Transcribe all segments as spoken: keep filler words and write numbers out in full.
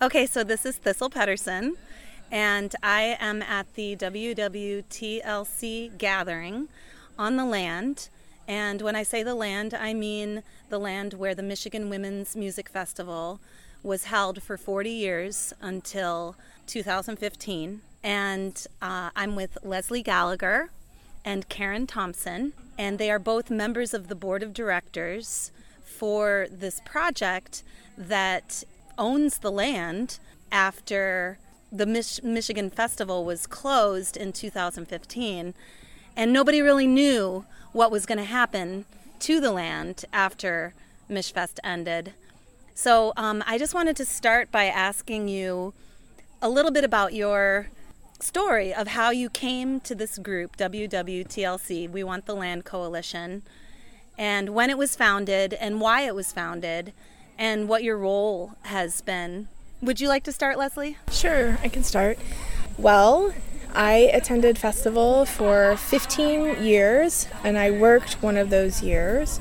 Okay, so this is Thistle Pedersen, and I am at the W W T L C gathering on the land. And when I say the land, I mean the land where the Michigan Women's Music Festival was held for forty years until two thousand fifteen. And uh, I'm with Leslie Gallagher and Karen Thompson, and they are both members of the board of directors for this project that owns the land after the Mich- Michigan Festival was closed in two thousand fifteen. And nobody really knew what was going to happen to the land after MishFest ended. So um, I just wanted to start by asking you a little bit about your story of how you came to this group, W W T L C, We Want the Land Coalition, and when it was founded and why it was founded and what your role has been. Would you like to start, Leslie? Sure, I can start. Well, I attended festival for fifteen years, and I worked one of those years.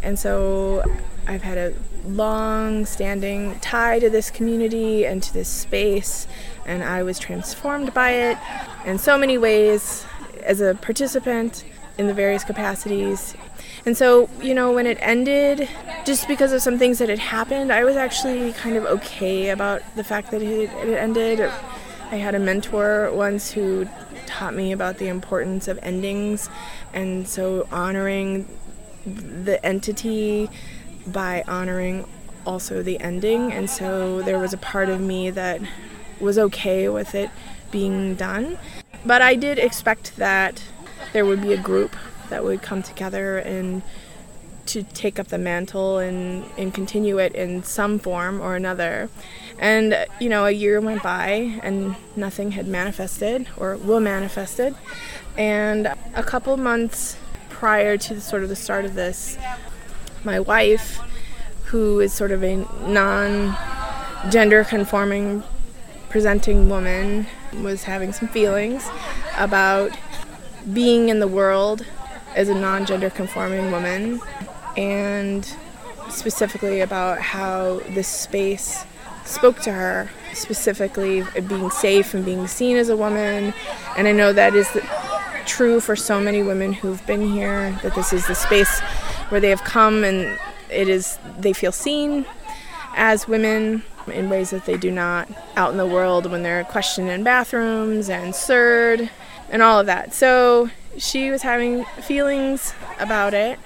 And so I've had a long-standing tie to this community and to this space, and I was transformed by it in so many ways as a participant in the various capacities. And so, you know, when it ended, just because of some things that had happened, I was actually kind of okay about the fact that it had ended. I had a mentor once who taught me about the importance of endings, and so honoring the entity by honoring also the ending. And so there was a part of me that was okay with it being done. But I did expect that there would be a group that would come together and to take up the mantle and, and continue it in some form or another. And, you know, a year went by and nothing had manifested or will manifested. And a couple months prior to sort of the start of this, my wife, who is sort of a non-gender conforming presenting woman, was having some feelings about being in the world as a non-gender conforming woman, and specifically about how this space spoke to her, specifically being safe and being seen as a woman. And I know that is the, true for so many women who've been here, that this is the space where they have come and it is, they feel seen as women in ways that they do not out in the world when they're questioned in bathrooms and S R D and all of that. So she was having feelings about it,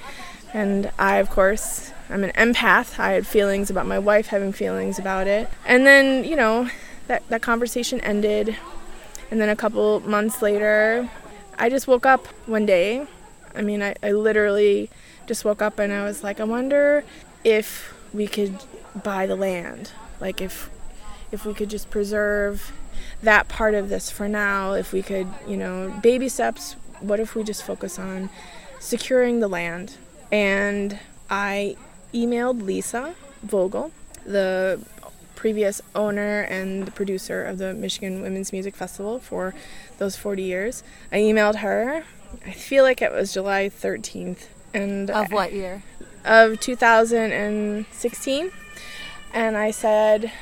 and I, of course, I'm an empath. I had feelings about my wife having feelings about it. And then, you know, that, that conversation ended, and then a couple months later, I just woke up one day. I mean, I, I literally just woke up and I was like, I wonder if we could buy the land. Like, if if we could just preserve that part of this for now, if we could, you know, baby steps. What if we just focus on securing the land? And I emailed Lisa Vogel, the previous owner and the producer of the Michigan Women's Music Festival for those forty years. I emailed her. I feel like it was July thirteenth. And of what year? Of two thousand sixteen. And I said,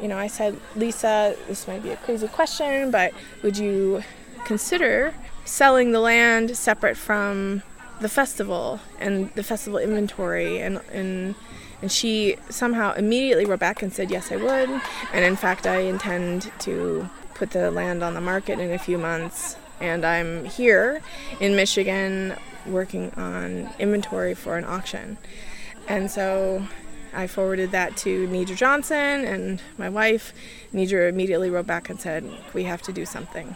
you know, I said, Lisa, this might be a crazy question, but would you consider selling the land separate from the festival and the festival inventory? And and and she somehow immediately wrote back and said, yes, I would. And in fact, I intend to put the land on the market in a few months. And I'm here in Michigan working on inventory for an auction. And so I forwarded that to Nedra Johnson and my wife. Nedra immediately wrote back and said, we have to do something.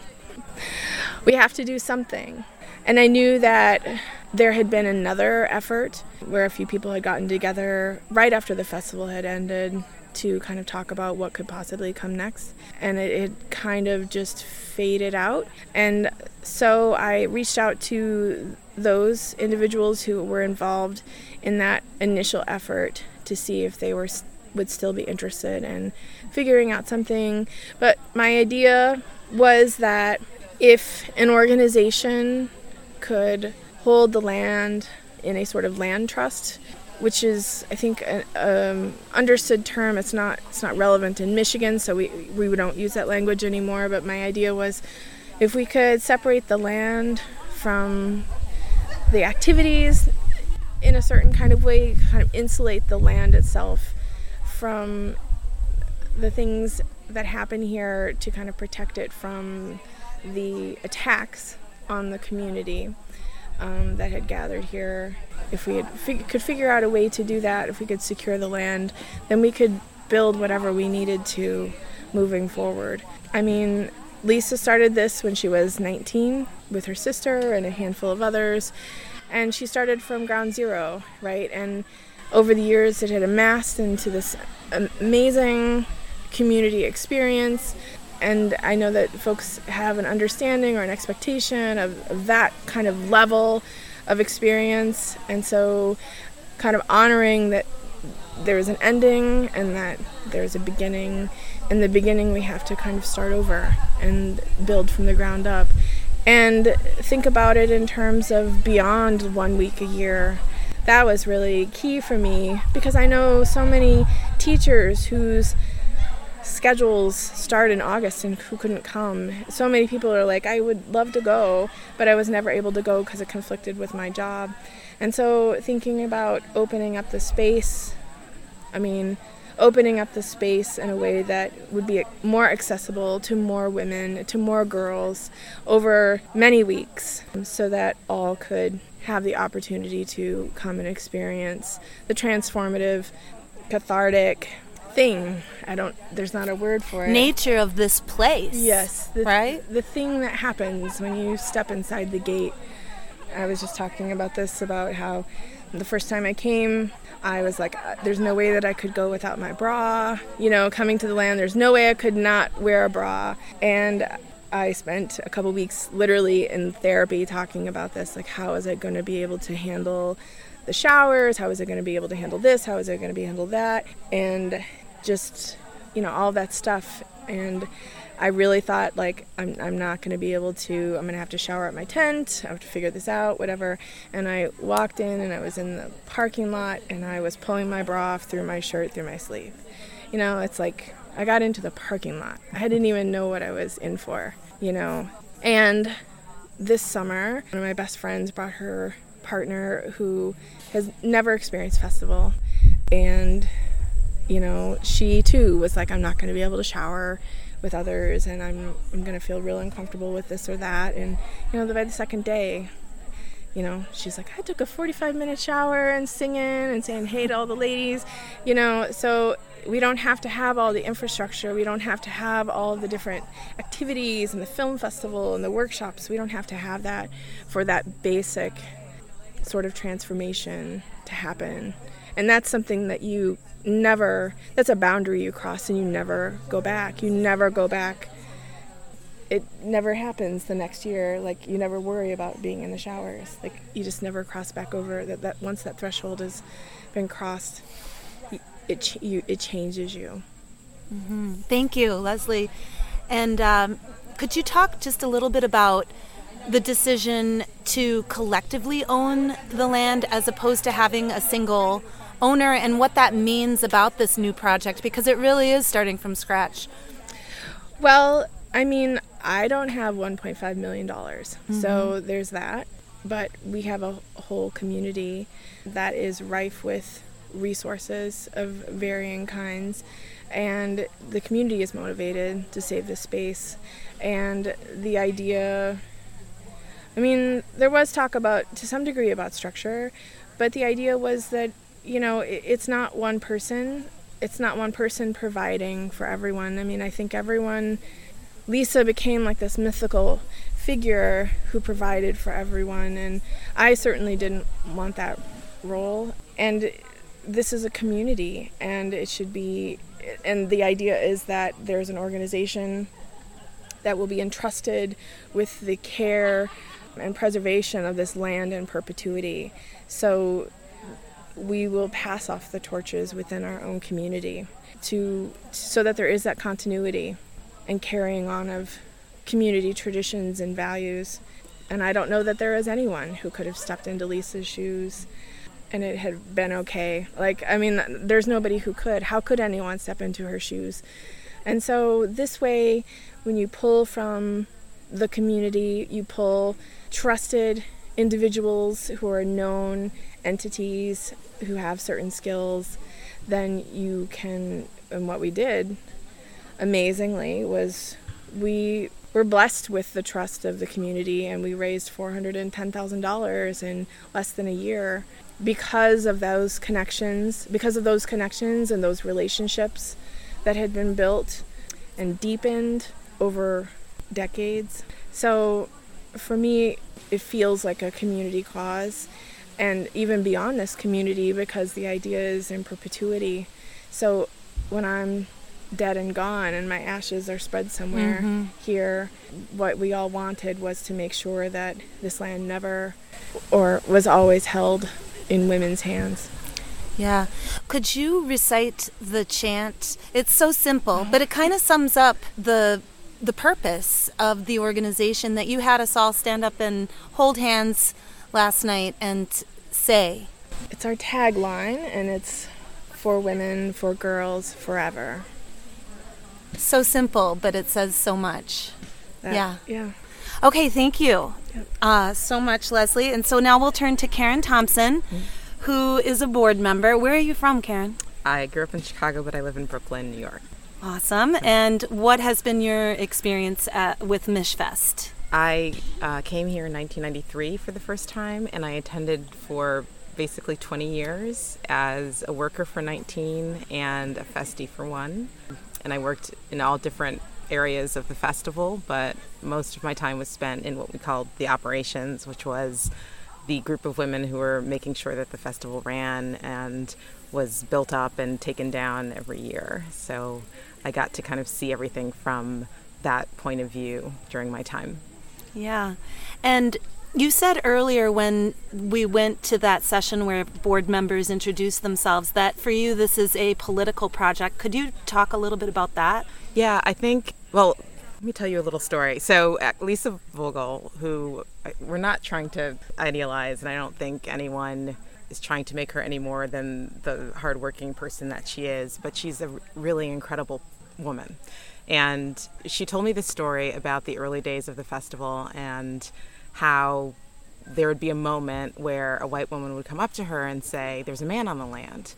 We have to do something. And I knew that there had been another effort where a few people had gotten together right after the festival had ended to kind of talk about what could possibly come next. And it, it kind of just faded out. And so I reached out to those individuals who were involved in that initial effort to see if they were would still be interested in figuring out something. But my idea was that if an organization could hold the land in a sort of land trust which is, I think, an um, understood term. It's not it's not relevant in Michigan, so we, we don't use that language anymore. But my idea was if we could separate the land from the activities in a certain kind of way, kind of insulate the land itself from the things that happen here to kind of protect it from the attacks on the community um, that had gathered here. If we had fig- could figure out a way to do that, if we could secure the land, then we could build whatever we needed to moving forward. I mean, Lisa started this when she was nineteen with her sister and a handful of others, and she started from ground zero, right? And over the years it had amassed into this amazing community experience, and I know that folks have an understanding or an expectation of, of that kind of level of experience, and so kind of honoring that there is an ending and that there is a beginning. In the beginning we have to kind of start over and build from the ground up and think about it in terms of beyond one week a year. That was really key for me, because I know so many teachers whose schedules start in August and who couldn't come. So many people are like, I would love to go, but I was never able to go because it conflicted with my job. And so thinking about opening up the space, I mean, opening up the space in a way that would be more accessible to more women, to more girls over many weeks, so that all could have the opportunity to come and experience the transformative, cathartic thing. I don't, there's not a word for it. Nature of this place. Yes. The, right? The thing that happens when you step inside the gate. I was just talking about this, about how the first time I came, I was like, there's no way that I could go without my bra. You know, coming to the land, there's no way I could not wear a bra. And I spent a couple weeks literally in therapy talking about this, like, how is I going to be able to handle the showers? How is I going to be able to handle this? How is I going to be handle that? And just, you know, all that stuff. And I really thought, like, I'm I'm not going to be able to, I'm going to have to shower at my tent, I have to figure this out, whatever. And I walked in and I was in the parking lot and I was pulling my bra off through my shirt, through my sleeve. You know, it's like, I got into the parking lot. I didn't even know what I was in for, you know. And this summer, one of my best friends brought her partner who has never experienced festival. And, you know, she too was like, I'm not going to be able to shower with others, and I'm I'm going to feel real uncomfortable with this or that. And, you know, by the second day, you know, she's like, I took a forty-five minute shower and singing and saying hey to all the ladies, you know. So we don't have to have all the infrastructure. We don't have to have all of the different activities and the film festival and the workshops. We don't have to have that for that basic sort of transformation to happen. And that's something that you never, that's a boundary you cross and you never go back. You never go back. It never happens the next year. Like, you never worry about being in the showers. Like, you just never cross back over. That, that once that threshold has been crossed, it you, it changes you. Mm-hmm. Thank you, Leslie. And um, could you talk just a little bit about the decision to collectively own the land as opposed to having a single owner, and what that means about this new project, because it really is starting from scratch? Well, I mean, I don't have one point five million dollars, mm-hmm. so there's that. But we have a whole community that is rife with resources of varying kinds, and the community is motivated to save the space. And the idea, I mean, there was talk about, to some degree, about structure, but the idea was that, you know, it's not one person. It's not one person providing for everyone. I mean, I think everyone, Lisa became like this mythical figure who provided for everyone, and I certainly didn't want that role. And this is a community, and it should be, and the idea is that there's an organization that will be entrusted with the care and preservation of this land in perpetuity. So we will pass off the torches within our own community to so that there is that continuity and carrying on of community traditions and values. And I don't know that there is anyone who could have stepped into Lisa's shoes and it had been okay. Like, I mean, there's nobody who could. How could anyone step into her shoes? And so this way, when you pull from the community, you pull trusted individuals who are known entities who have certain skills, then you can, and what we did, amazingly, was we were blessed with the trust of the community, and we raised four hundred ten thousand dollars in less than a year because of those connections, because of those connections and those relationships that had been built and deepened over decades. So for me, it feels like a community cause, and even beyond this community, because the idea is in perpetuity. So when I'm dead and gone and my ashes are spread somewhere mm-hmm. here, what we all wanted was to make sure that this land never, or was always held in women's hands. Yeah. Could you recite the chant? It's so simple, but it kind of sums up the the purpose of the organization that you had us all stand up and hold hands last night and say. It's our tagline, and it's for women, for girls, forever. So simple, but it says so much. That, yeah. Yeah. Okay, thank you yep. uh, so much, Leslie. And so now we'll turn to Karen Thompson, mm-hmm. who is a board member. Where are you from, Karen? I grew up in Chicago, but I live in Brooklyn, New York. Awesome. And what has been your experience at, with MishFest? I uh, came here in nineteen ninety-three for the first time, and I attended for basically twenty years as a worker for nineteen and a festie for one. And I worked in all different areas of the festival, but most of my time was spent in what we called the operations, which was the group of women who were making sure that the festival ran and was built up and taken down every year. So I got to kind of see everything from that point of view during my time. Yeah. And you said earlier when we went to that session where board members introduced themselves that for you this is a political project. Could you talk a little bit about that? Yeah, I think, well, let me tell you a little story. So uh, Lisa Vogel, who we're not trying to idealize, and I don't think anyone is trying to make her any more than the hardworking person that she is, but she's a really incredible woman. And she told me this story about the early days of the festival and how there would be a moment where a white woman would come up to her and say, "There's a man on the land."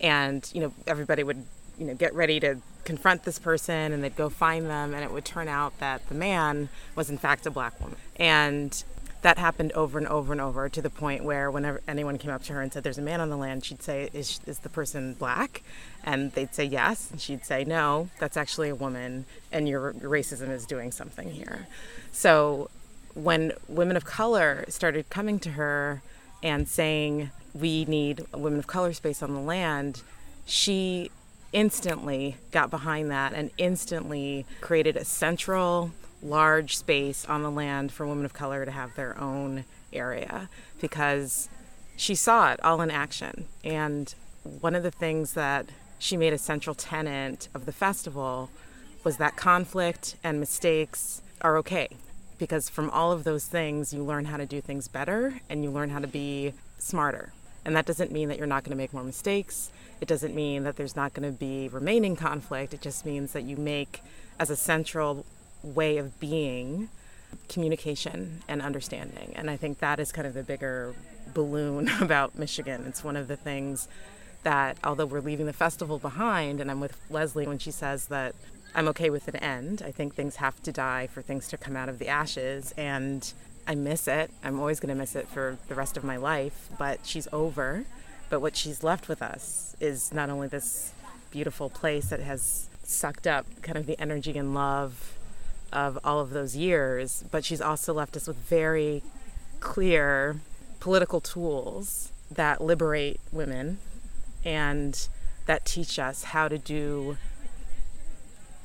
And, you know, everybody would, you know, get ready to confront this person, and they'd go find them, and it would turn out that the man was in fact a black woman. And that happened over and over and over, to the point where whenever anyone came up to her and said, "There's a man on the land," she'd say, is, is the person black? And they'd say yes. And she'd say, "No, that's actually a woman, and your racism is doing something here." So when women of color started coming to her and saying, "We need a women of color space on the land," she instantly got behind that and instantly created a central large space on the land for women of color to have their own area, because she saw it all in action. And one of the things that she made a central tenet of the festival was that conflict and mistakes are okay, because from all of those things you learn how to do things better and you learn how to be smarter. And that doesn't mean that you're not going to make more mistakes. It doesn't mean that there's not going to be remaining conflict. It just means that you make, as a central way of being, communication and understanding. And I think that is kind of the bigger balloon about Michigan. It's one of the things that, although we're leaving the festival behind, and I'm with Leslie when she says that I'm okay with an end. I think things have to die for things to come out of the ashes, and I miss it. I'm always going to miss it for the rest of my life, but she's over. But what she's left with us is not only this beautiful place that has sucked up kind of the energy and love of all of those years, but she's also left us with very clear political tools that liberate women and that teach us how to do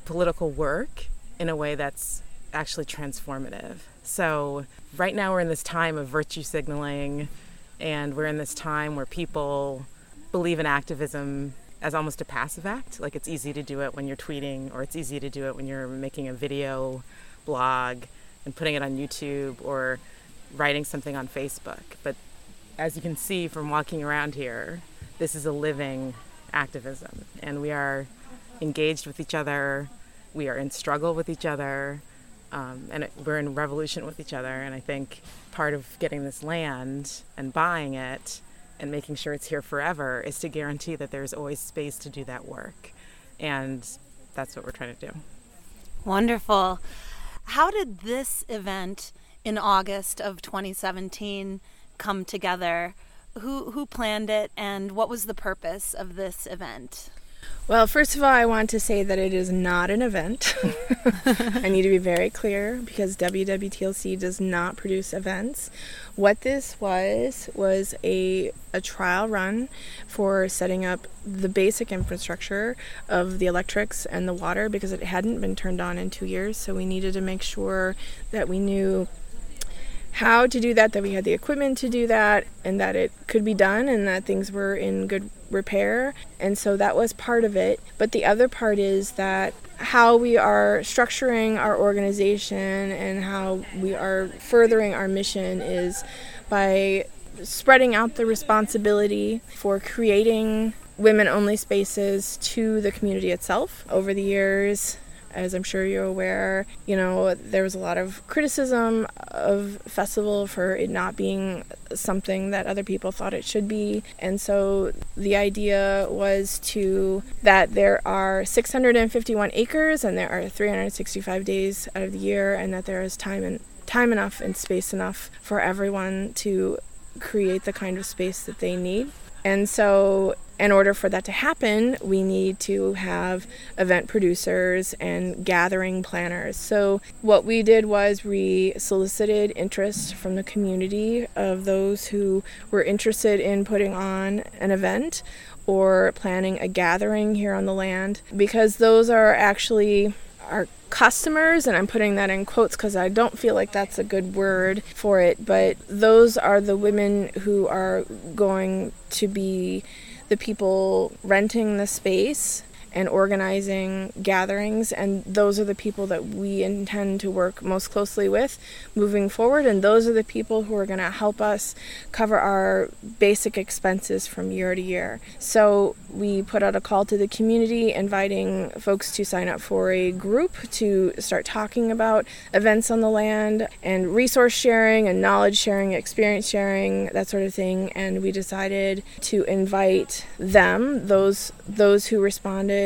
political work in a way that's actually transformative. So right now we're in this time of virtue signaling, and we're in this time where people believe in activism as almost a passive act. Like, it's easy to do it when you're tweeting, or it's easy to do it when you're making a video blog and putting it on YouTube or writing something on Facebook. But as you can see from walking around here, this is a living activism, and we are engaged with each other, we are in struggle with each other, um, and it, we're in revolution with each other. And I think part of getting this land and buying it and making sure it's here forever is to guarantee that there's always space to do that work, and that's what we're trying to do. Wonderful. How did this event in August of twenty seventeen come together? Who who planned it, and what was the purpose of this event? Well, first of all, I want to say that it is not an event. I need to be very clear, because W W T L C does not produce events. What this was was a a trial run for setting up the basic infrastructure of the electrics and the water, because it hadn't been turned on in two years, so we needed to make sure that we knew how to do that, that we had the equipment to do that, and that it could be done, and that things were in good repair. And so that was part of it. But the other part is that how we are structuring our organization and how we are furthering our mission is by spreading out the responsibility for creating women-only spaces to the community itself. Over the years, as I'm sure you're aware, you know, there was a lot of criticism of festival for it not being something that other people thought it should be. And so the idea was to that there are six hundred fifty-one acres and there are three hundred sixty-five days out of the year, and that there is time and time enough and space enough for everyone to create the kind of space that they need. And so in order for that to happen, we need to have event producers and gathering planners. So what we did was we solicited interest from the community of those who were interested in putting on an event or planning a gathering here on the land, because those are actually our customers, and I'm putting that in quotes because I don't feel like that's a good word for it, but those are the women who are going to be the people renting the space and organizing gatherings, and those are the people that we intend to work most closely with moving forward, and those are the people who are going to help us cover our basic expenses from year to year. So we put out a call to the community inviting folks to sign up for a group to start talking about events on the land and resource sharing and knowledge sharing, experience sharing, that sort of thing. And we decided to invite them, those those who responded,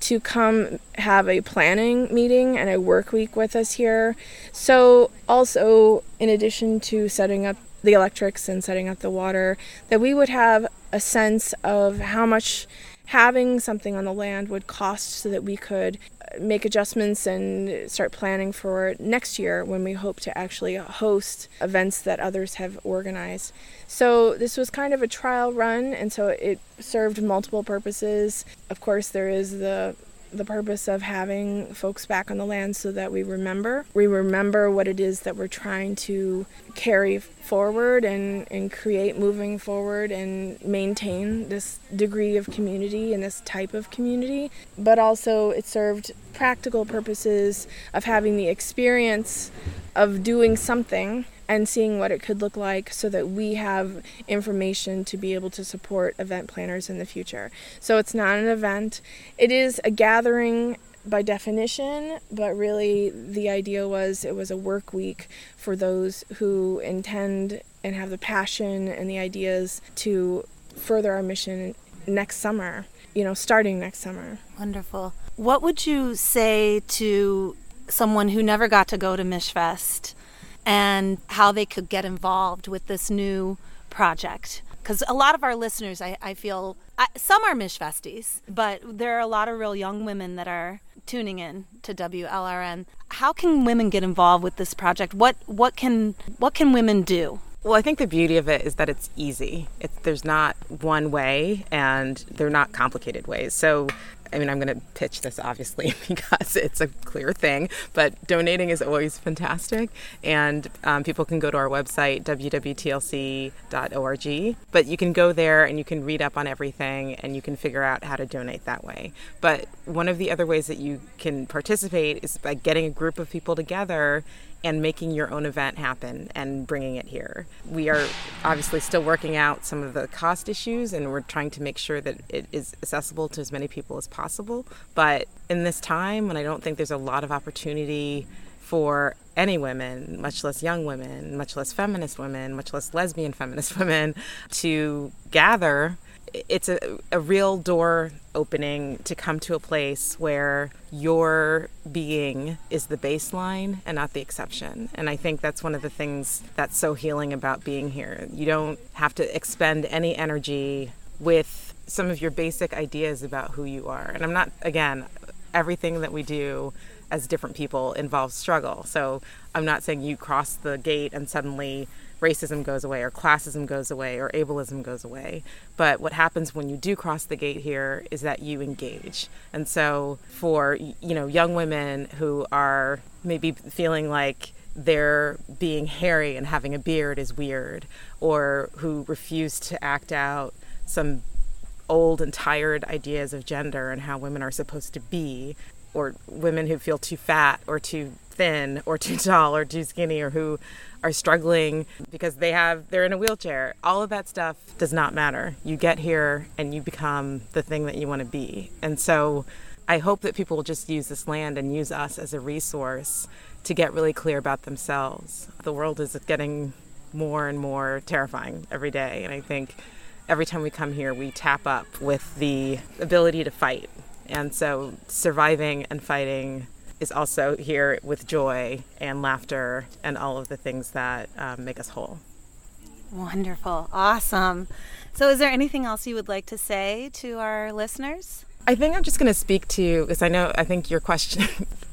to come have a planning meeting and a work week with us here. So also, in addition to setting up the electrics and setting up the water, that we would have a sense of how much having something on the land would cost, so that we could make adjustments and start planning for next year when we hope to actually host events that others have organized. So this was kind of a trial run, and so it served multiple purposes. Of course, there is the the purpose of having folks back on the land so that we remember. We remember what it is that we're trying to carry forward and, and create moving forward and maintain this degree of community and this type of community. But also it served practical purposes of having the experience of doing something and seeing what it could look like, so that we have information to be able to support event planners in the future. So it's not an event. It is a gathering by definition, but really the idea was it was a work week for those who intend and have the passion and the ideas to further our mission next summer, you know, starting next summer. Wonderful. What would you say to someone who never got to go to MishFest and how they could get involved with this new project? Because a lot of our listeners, I, I feel, I, some are MishFesties, but there are a lot of real young women that are tuning in to W L R N. How can women get involved with this project? What what can what can women do? Well, I think the beauty of it is that it's easy. It's, there's not one way, and they're not complicated ways. So I mean, I'm going to pitch this, obviously, because it's a clear thing, but donating is always fantastic. And um, people can go to our website, w w w dot t l c dot org. But you can go there and you can read up on everything and you can figure out how to donate that way. But one of the other ways that you can participate is by getting a group of people together and making your own event happen and bringing it here. We are obviously still working out some of the cost issues, and we're trying to make sure that it is accessible to as many people as possible. But in this time, when I don't think there's a lot of opportunity for any women, much less young women, much less feminist women, much less lesbian feminist women, to gather, it's a, a real door opening to come to a place where your being is the baseline and not the exception. And I think that's one of the things that's so healing about being here. You don't have to expend any energy with some of your basic ideas about who you are. And I'm not, again, everything that we do as different people involves struggle. So I'm not saying you cross the gate and suddenly racism goes away or classism goes away or ableism goes away. But what happens when you do cross the gate here is that you engage. And so for, you know, young women who are maybe feeling like their being hairy and having a beard is weird, or who refuse to act out some old and tired ideas of gender and how women are supposed to be, or women who feel too fat or too thin or too tall or too skinny, or who are struggling because they have they're in a wheelchair. All of that stuff does not matter. You get here and you become the thing that you want to be. And so I hope that people will just use this land and use us as a resource to get really clear about themselves. The world is getting more and more terrifying every day, and I think every time we come here we tap up with the ability to fight. And so surviving and fighting is also here with joy and laughter and all of the things that um, make us whole. Wonderful. Awesome. So is there anything else you would like to say to our listeners? I think I'm just going to speak to, because I know, I think your question,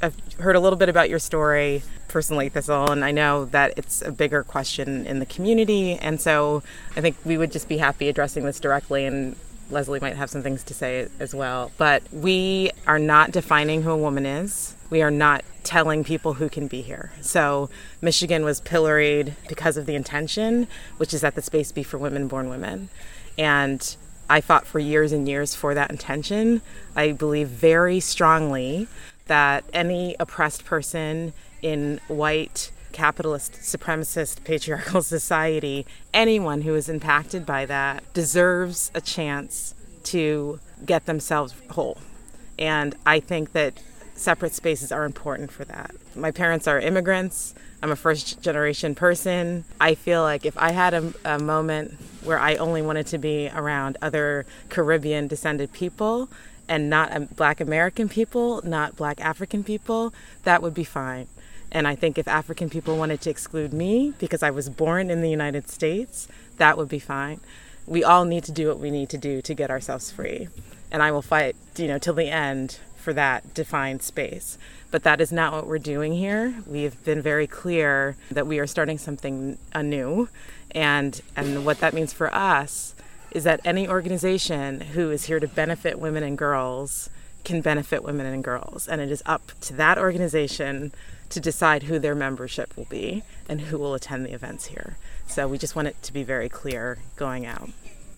I've heard a little bit about your story personally, Thistle, and I know that it's a bigger question in the community. And so I think we would just be happy addressing this directly, and Leslie might have some things to say as well. But we are not defining who a woman is. We are not telling people who can be here. So Michigan was pilloried because of the intention, which is that the space be for women born women. And I fought for years and years for that intention. I believe very strongly that any oppressed person in white, capitalist, supremacist, patriarchal society, anyone who is impacted by that deserves a chance to get themselves whole. And I think that separate spaces are important for that. My parents are immigrants. I'm a first generation person. I feel like if I had a, a moment where I only wanted to be around other Caribbean descended people and not Black American people, not Black African people, that would be fine. And I think if African people wanted to exclude me because I was born in the United States, that would be fine. We all need to do what we need to do to get ourselves free. And I will fight, you know, till the end for that defined space. But that is not what we're doing here. We have been very clear that we are starting something anew. And, and what that means for us is that any organization who is here to benefit women and girls can benefit women and girls. And it is up to that organization to decide who their membership will be and who will attend the events here. So we just want it to be very clear going out.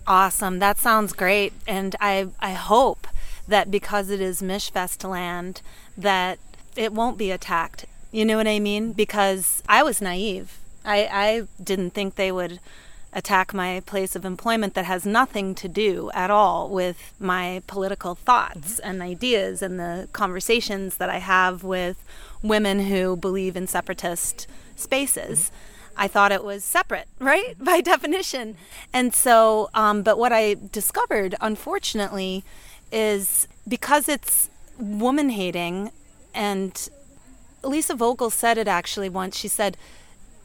Awesome. That sounds great. And I, I hope that because it is MishFest land, that it won't be attacked. You know what I mean? Because I was naive. I, I didn't think they would attack my place of employment that has nothing to do at all with my political thoughts mm-hmm. and ideas and the conversations that I have with women who believe in separatist spaces. Mm-hmm. I thought it was separate, right? Mm-hmm. By definition. And so, um, but what I discovered, unfortunately, is because it's woman-hating, and Lisa Vogel said it actually once. She said,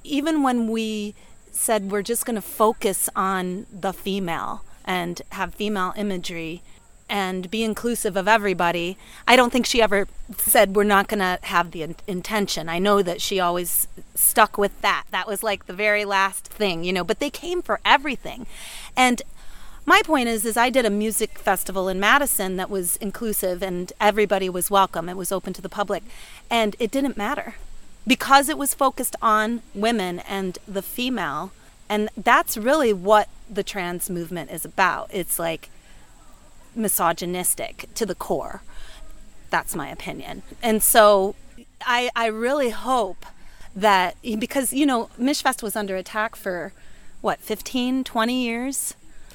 even when we said we're just going to focus on the female and have female imagery and be inclusive of everybody, I don't think she ever said we're not going to have the in- intention. I know that she always stuck with that. That was like the very last thing, you know, but they came for everything. And my point is, is I did a music festival in Madison that was inclusive and everybody was welcome. It was open to the public. And it didn't matter because it was focused on women and the female. And that's really what the trans movement is about. It's like misogynistic to the core. That's my opinion. And so I, I really hope that, because, you know, MishFest was under attack for, what, fifteen, twenty years?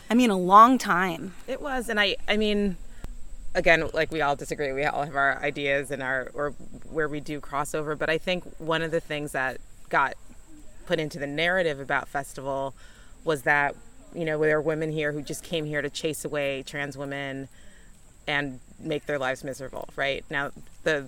I mean, a long time. It was. And I, I mean, again, like, we all disagree. We all have our ideas and our, or where we do crossover. But I think one of the things that got put into the narrative about festival was that, you know, there are women here who just came here to chase away trans women and make their lives miserable, right? Now, the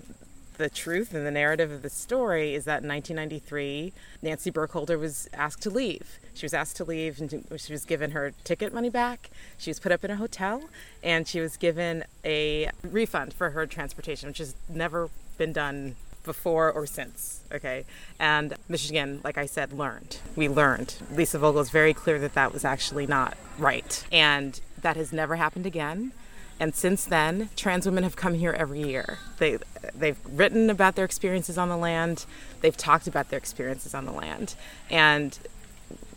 the truth and the narrative of the story is that in nineteen ninety-three, Nancy Burkholder was asked to leave. She was asked to leave, and she was given her ticket money back. She was put up in a hotel, and she was given a refund for her transportation, which has never been done before or since, okay? And Michigan, like I said, learned. We learned. Lisa Vogel is very clear that that was actually not right. And that has never happened again. And since then, trans women have come here every year. They, they've written about their experiences on the land. They've talked about their experiences on the land. And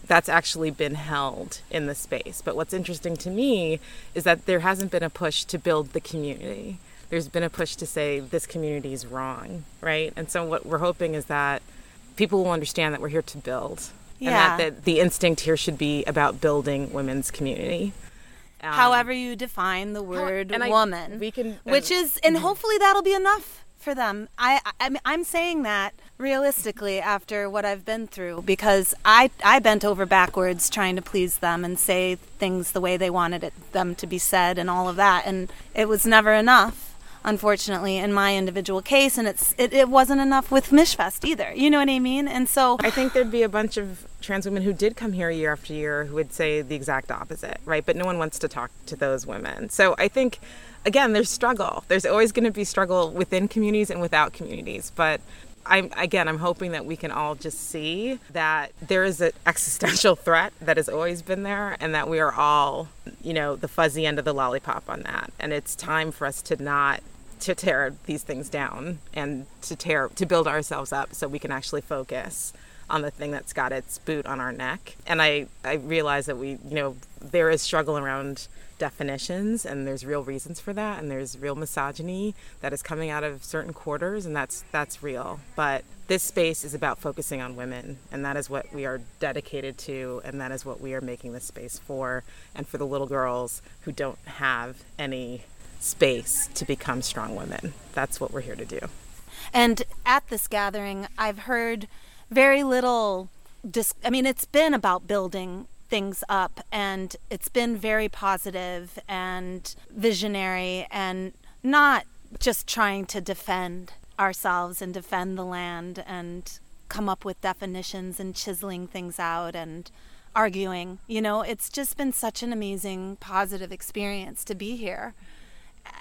that's actually been held in the space. But what's interesting to me is that there hasn't been a push to build the community. There's been a push to say this community is wrong, right? And so what we're hoping is that people will understand that we're here to build. Yeah. And that, that the instinct here should be about building women's community. Um, However you define the word how, and woman, I, we can, uh, which is, and hopefully that'll be enough for them. I, I, I'm saying that realistically after what I've been through, because I, I bent over backwards trying to please them and say things the way they wanted it, them to be said and all of that. And it was never enough, unfortunately, in my individual case. And it's it, it wasn't enough with MishFest either. You know what I mean? And so I think there'd be a bunch of trans women who did come here year after year who would say the exact opposite, right? But no one wants to talk to those women. So I think, again, there's struggle. There's always going to be struggle within communities and without communities. But I'm, again, I'm hoping that we can all just see that there is an existential threat that has always been there, and that we are all, you know, the fuzzy end of the lollipop on that. And it's time for us to not to tear these things down and to tear to build ourselves up so we can actually focus on the thing that's got its boot on our neck. And I, I realize that we, you know, there is struggle around definitions, and there's real reasons for that, and there's real misogyny that is coming out of certain quarters, and that's that's real. But this space is about focusing on women, and that is what we are dedicated to, and that is what we are making this space for, and for the little girls who don't have any space to become strong women. That's what we're here to do. And at this gathering, I've heard very little, dis- I mean, it's been about building things up, and it's been very positive and visionary, and not just trying to defend ourselves and defend the land and come up with definitions and chiseling things out and arguing. You know, it's just been such an amazing, positive experience to be here,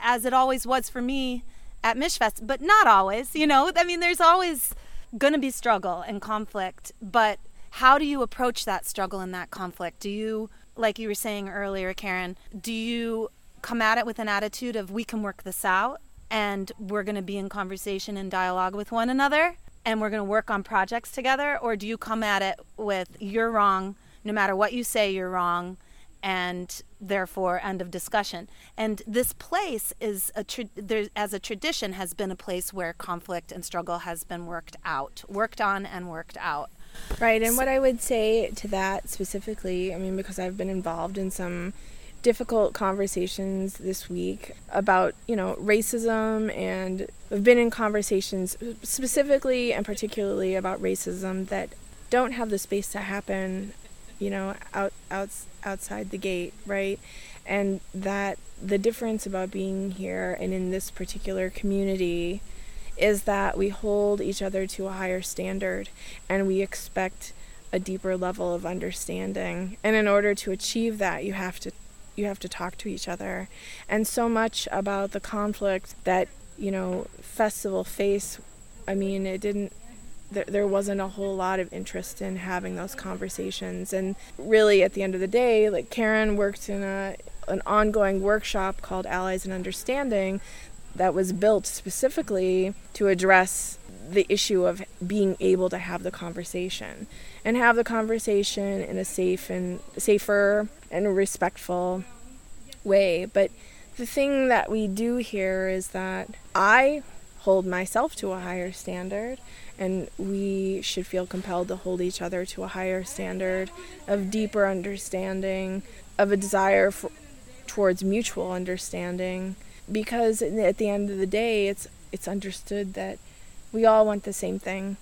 as it always was for me at MishFest, but not always, you know. I mean, there's always going to be struggle and conflict, but how do you approach that struggle and that conflict? Do you, like you were saying earlier, Karen, do you come at it with an attitude of we can work this out, and we're going to be in conversation and dialogue with one another, and we're going to work on projects together? Or do you come at it with you're wrong, no matter what you say you're wrong, and therefore end of discussion? And this place is a tra- there, as a tradition, has been a place where conflict and struggle has been worked out, worked on and worked out. Right, and so, what I would say to that specifically, I mean, because I've been involved in some difficult conversations this week about, you know, racism, and I've been in conversations specifically and particularly about racism that don't have the space to happen, you know, out, out outside the gate, right? And that the difference about being here and in this particular community is that we hold each other to a higher standard, and we expect a deeper level of understanding. And in order to achieve that, you have to you have to talk to each other. And so much about the conflict that, you know, festival face, I mean, it didn't th- there wasn't a whole lot of interest in having those conversations. And really, at the end of the day, like, Karen worked in a an ongoing workshop called Allies and Understanding that was built specifically to address the issue of being able to have the conversation and have the conversation in a safe and safer and respectful way. But the thing that we do here is that I hold myself to a higher standard, and we should feel compelled to hold each other to a higher standard of deeper understanding, of a desire for, towards mutual understanding, because at the end of the day, it's it's understood that we all want the same thing,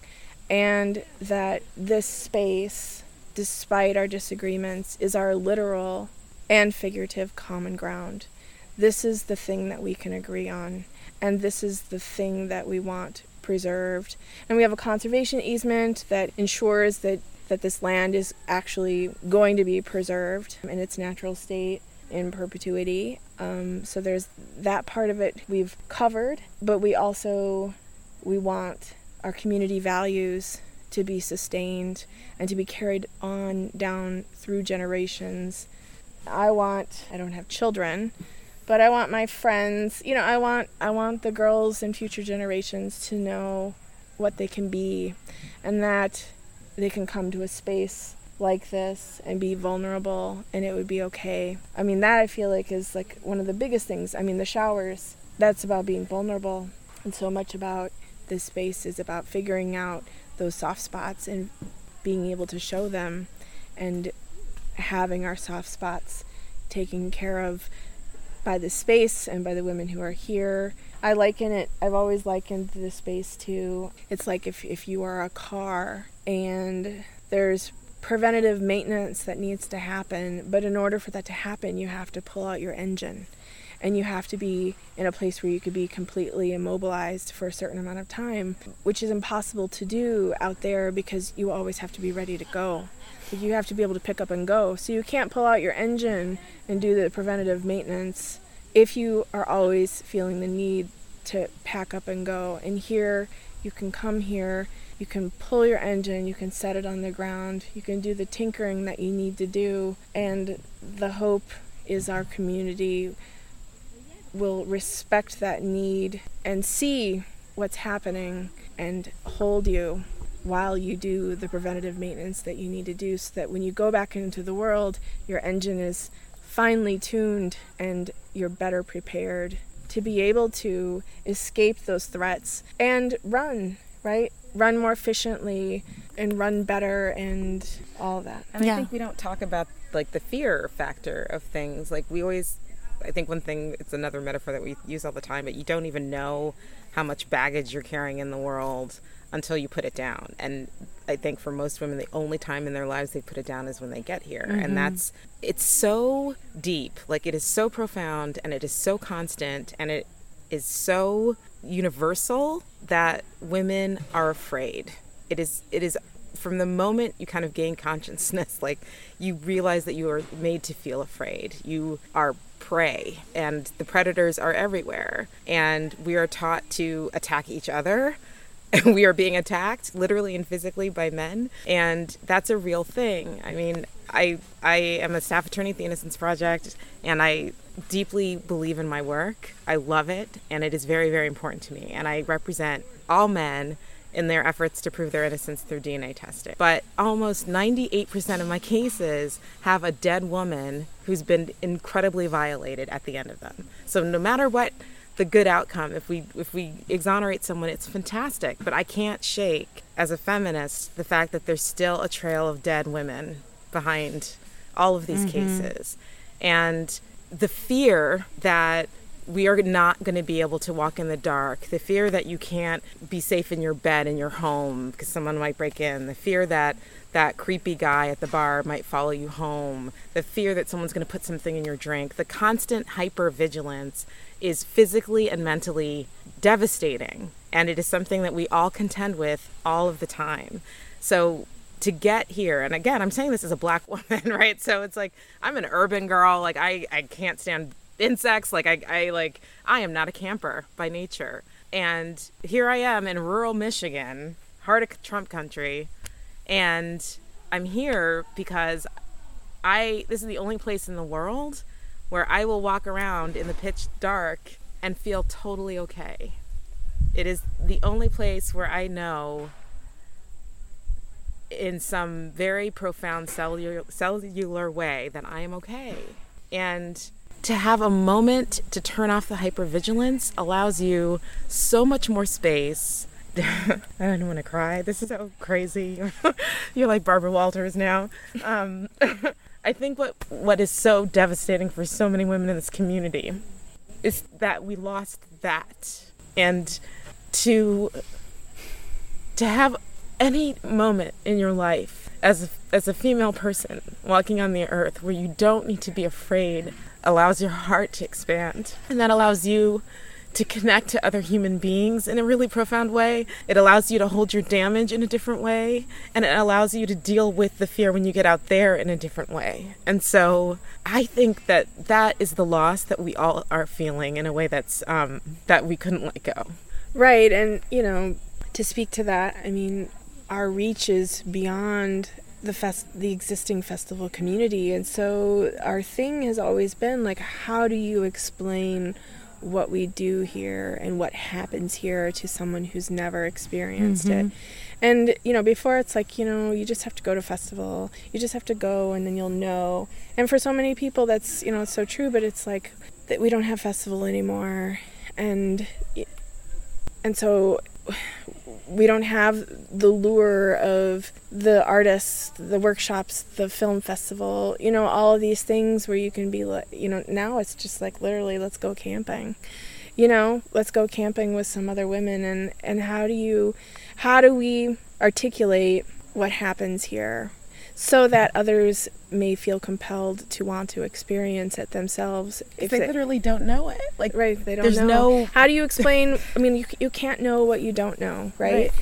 and that this space, despite our disagreements, is our literal and figurative common ground. This is the thing that we can agree on, and this is the thing that we want preserved. And we have a conservation easement that ensures that, that this land is actually going to be preserved in its natural state in perpetuity. Um, so there's that part of it we've covered, but we also, we want our community values to be sustained and to be carried on down through generations. I want, I don't have children, but I want my friends, you know, I want I want the girls in future generations to know what they can be, and that they can come to a space like this and be vulnerable, and it would be okay. I mean, that I feel like is like one of the biggest things. I mean, the showers, that's about being vulnerable, and so much about this space is about figuring out those soft spots and being able to show them, and having our soft spots taken care of by the space and by the women who are here. I liken it, I've always likened the space to, it's like if, if you are a car and there's preventative maintenance that needs to happen, but in order for that to happen, you have to pull out your engine, and you have to be in a place where you could be completely immobilized for a certain amount of time, which is impossible to do out there because you always have to be ready to go. You have to be able to pick up and go. So you can't pull out your engine and do the preventative maintenance if you are always feeling the need to pack up and go. And here, you can come here, you can pull your engine, you can set it on the ground, you can do the tinkering that you need to do, and the hope is our community will respect that need and see what's happening and hold you while you do the preventative maintenance that you need to do, so that when you go back into the world, your engine is finely tuned and you're better prepared to be able to escape those threats and run, right? Run more efficiently and run better and all that. And yeah. I think we don't talk about like the fear factor of things. Like we always, I think one thing, it's another metaphor that we use all the time, but you don't even know how much baggage you're carrying in the world until you put it down. And I think for most women, the only time in their lives they put it down is when they get here. Mm-hmm. And that's, it's so deep, like it is so profound, and it is so constant, and it is so universal that women are afraid. It is, it is from the moment you kind of gain consciousness, like you realize that you are made to feel afraid. You are prey, and the predators are everywhere. And we are taught to attack each other. We are being attacked literally and physically by men, and that's a real thing. I mean, I I am a staff attorney at the Innocence Project, and I deeply believe in my work. I love it, and it is very, very important to me, and I represent all men in their efforts to prove their innocence through D N A testing. But almost ninety-eight percent of my cases have a dead woman who's been incredibly violated at the end of them. So no matter what the good outcome, if we if we exonerate someone, it's fantastic. But I can't shake, as a feminist, the fact that there's still a trail of dead women behind all of these mm-hmm. cases. And the fear that we are not going to be able to walk in the dark, the fear that you can't be safe in your bed in your home because someone might break in, the fear that that creepy guy at the bar might follow you home, the fear that someone's going to put something in your drink, the constant hypervigilance is physically and mentally devastating. And it is something that we all contend with all of the time. So to get here, and again, I'm saying this as a Black woman, right? So it's like, I'm an urban girl. Like I, I can't stand insects. Like I, I like, I am not a camper by nature. And here I am in rural Michigan heart of Trump country, and I'm here because I this is the only place in the world where I will walk around in the pitch dark and feel totally okay. It is the only place where I know in some very profound cellular, cellular way that I am okay. And to have a moment to turn off the hypervigilance allows you so much more space. I don't want to cry. This is so crazy. You're like Barbara Walters now. Um, I think what what is so devastating for so many women in this community is that we lost that. And to to have any moment in your life as a, as a female person walking on the earth where you don't need to be afraid allows your heart to expand. And that allows you to connect to other human beings in a really profound way. It allows you to hold your damage in a different way. And it allows you to deal with the fear when you get out there in a different way. And so I think that that is the loss that we all are feeling in a way that's um, that we couldn't let go. Right. And, you know, to speak to that, I mean, our reach is beyond the fest, the existing festival community. And so our thing has always been like, how do you explain what we do here and what happens here to someone who's never experienced mm-hmm. it? And, you know, before it's like, you know, you just have to go to festival, you just have to go and then you'll know. And for so many people that's, you know, it's so true, but it's like that we don't have festival anymore. And, and so we don't have the lure of the artists, the workshops, the film festival, you know, all of these things where you can be like, you know, now it's just like literally let's go camping, you know, let's go camping with some other women. And, and how do you, how do we articulate what happens here so that others may feel compelled to want to experience it themselves? If they it, literally don't know it. Like, right, they don't there's know. No... How do you explain... I mean, you you can't know what you don't know, right? right?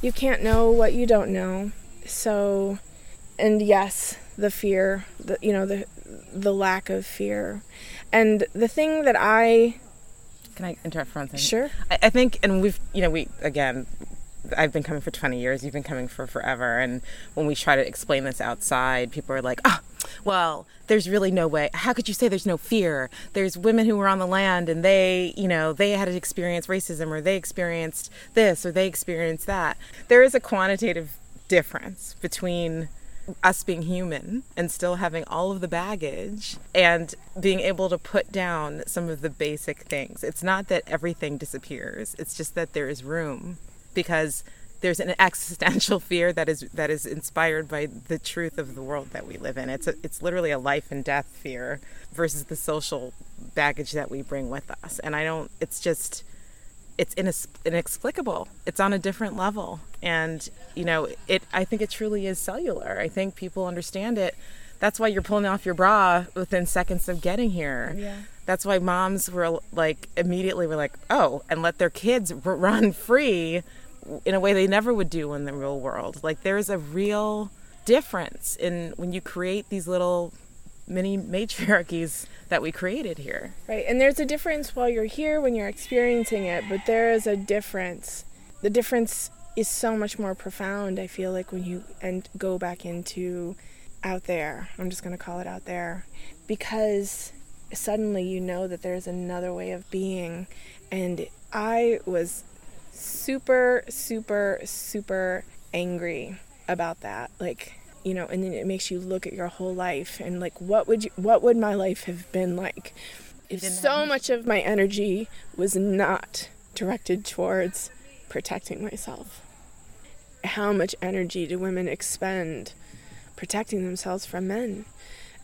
You can't know what you don't know. So, and yes, the fear, the, you know, the the lack of fear. And the thing that I... Can I interrupt for one thing? Sure. I, I think, and we've, you know, we, again... I've been coming for twenty years, you've been coming for forever, and when we try to explain this outside, people are like, oh, well, there's really no way. How could you say there's no fear? There's women who were on the land and they, you know, they had to experience racism or they experienced this or they experienced that. There is a quantitative difference between us being human and still having all of the baggage and being able to put down some of the basic things. It's not that everything disappears, it's just that there is room. Because there's an existential fear that is that is inspired by the truth of the world that we live in. It's a, it's literally a life and death fear versus the social baggage that we bring with us. And I don't. It's just it's inex- inexplicable. It's on a different level. And you know, it. I think it truly is cellular. I think people understand it. That's why you're pulling off your bra within seconds of getting here. Yeah. That's why moms were like immediately were like, oh, and let their kids r- run free. In a way they never would do in the real world. Like there is a real difference in when you create these little mini matriarchies that we created here. Right, and there's a difference while you're here when you're experiencing it, but there is a difference. The difference is so much more profound, I feel like, when you and go back into out there. I'm just going to call it out there. Because suddenly you know that there's another way of being. And I was... super super super angry about that, like, you know, and then it makes you look at your whole life and like what would you what would my life have been like if so much of my energy was not directed towards protecting myself? How much energy do women expend protecting themselves from men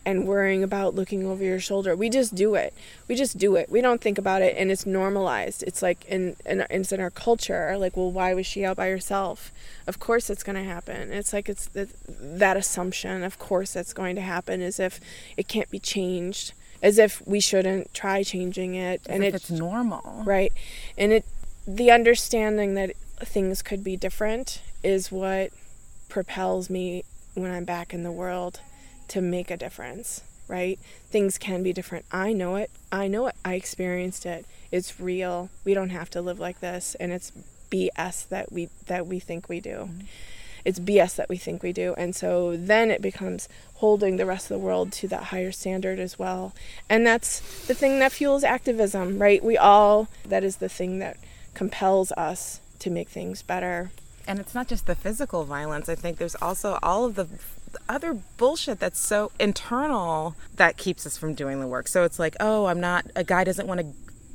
and worrying about looking over your shoulder? We just do it. We just do it. We don't think about it, and it's normalized. It's like, in, in it's in our culture, like, well, why was she out by herself? Of course it's going to happen. It's like it's the, that assumption, of course that's going to happen, as if it can't be changed, as if we shouldn't try changing it. As and if it, it's normal. Right. And it, the understanding that things could be different is what propels me when I'm back in the world to make a difference, right? Things can be different. I know it. I know it. I experienced it. It's real. We don't have to live like this, and it's B S that we that we think we do. Mm-hmm. It's B S that we think we do. And so then it becomes holding the rest of the world to that higher standard as well. And that's the thing that fuels activism, right? We all, that is the thing that compels us to make things better. And it's not just the physical violence. I think there's also all of the other bullshit that's so internal that keeps us from doing the work. So it's like, oh, I'm not, a guy doesn't want to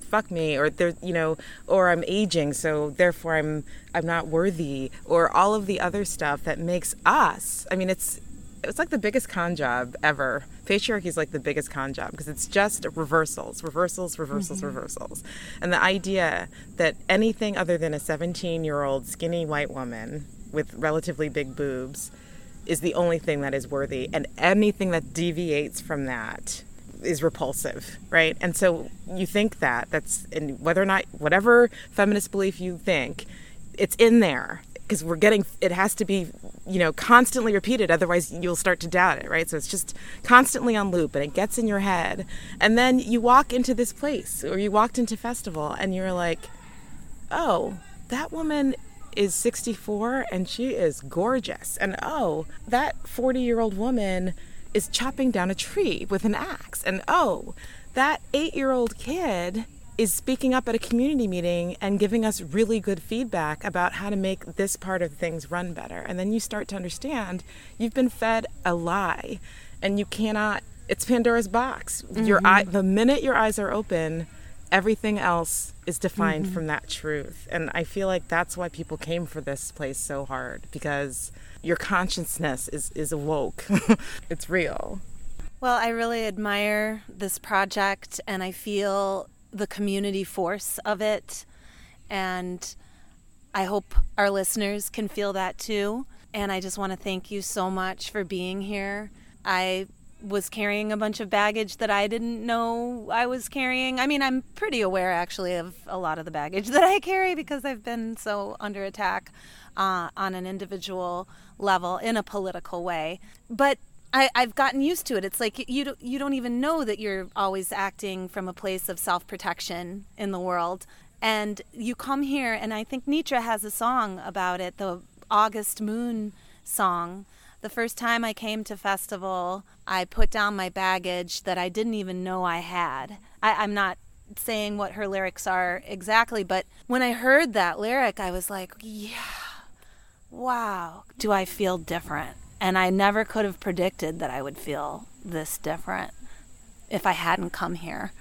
fuck me, or there, you know, or I'm aging, so therefore I'm I'm not worthy, or all of the other stuff that makes us. I mean, it's it's like the biggest con job ever. Patriarchy is like the biggest con job because it's just reversals, reversals, reversals, mm-hmm. reversals, and the idea that anything other than a seventeen-year-old skinny white woman with relatively big boobs is the only thing that is worthy, and anything that deviates from that is repulsive, right? And so you think that that's, and whether or not, whatever feminist belief you think, it's in there because we're getting, it has to be, you know, constantly repeated, otherwise you'll start to doubt it, right? So it's just constantly on loop and it gets in your head. And then you walk into this place, or you walked into festival, and you're like, oh, that woman is sixty-four and she is gorgeous. And oh, that forty-year-old woman is chopping down a tree with an axe. And oh, that eight-year-old kid is speaking up at a community meeting and giving us really good feedback about how to make this part of things run better. And then you start to understand you've been fed a lie, and you cannot, it's Pandora's box. Mm-hmm. Your eye, the minute your eyes are open, everything else is defined mm-hmm. from that truth. And I feel like that's why people came for this place so hard, because your consciousness is, is awoke. It's real. Well, I really admire this project, and I feel the community force of it. And I hope our listeners can feel that too. And I just want to thank you so much for being here. I was carrying a bunch of baggage that I didn't know I was carrying. I mean, I'm pretty aware actually of a lot of the baggage that I carry because I've been so under attack uh, on an individual level in a political way. But I, I've gotten used to it. It's like you don't, you don't even know that you're always acting from a place of self-protection in the world. And you come here, and I think Nedra has a song about it, the August Moon song. The first time I came to festival, I put down my baggage that I didn't even know I had. I, I'm not saying what her lyrics are exactly, but when I heard that lyric, I was like, yeah, wow, do I feel different? And I never could have predicted that I would feel this different if I hadn't come here.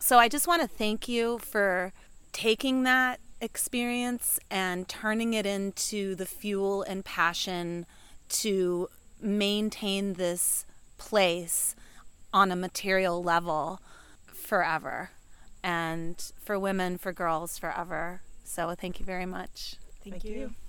So I just want to thank you for taking that experience and turning it into the fuel and passion to maintain this place on a material level forever, and for women, for girls, forever. So thank you very much. Thank, thank you. you.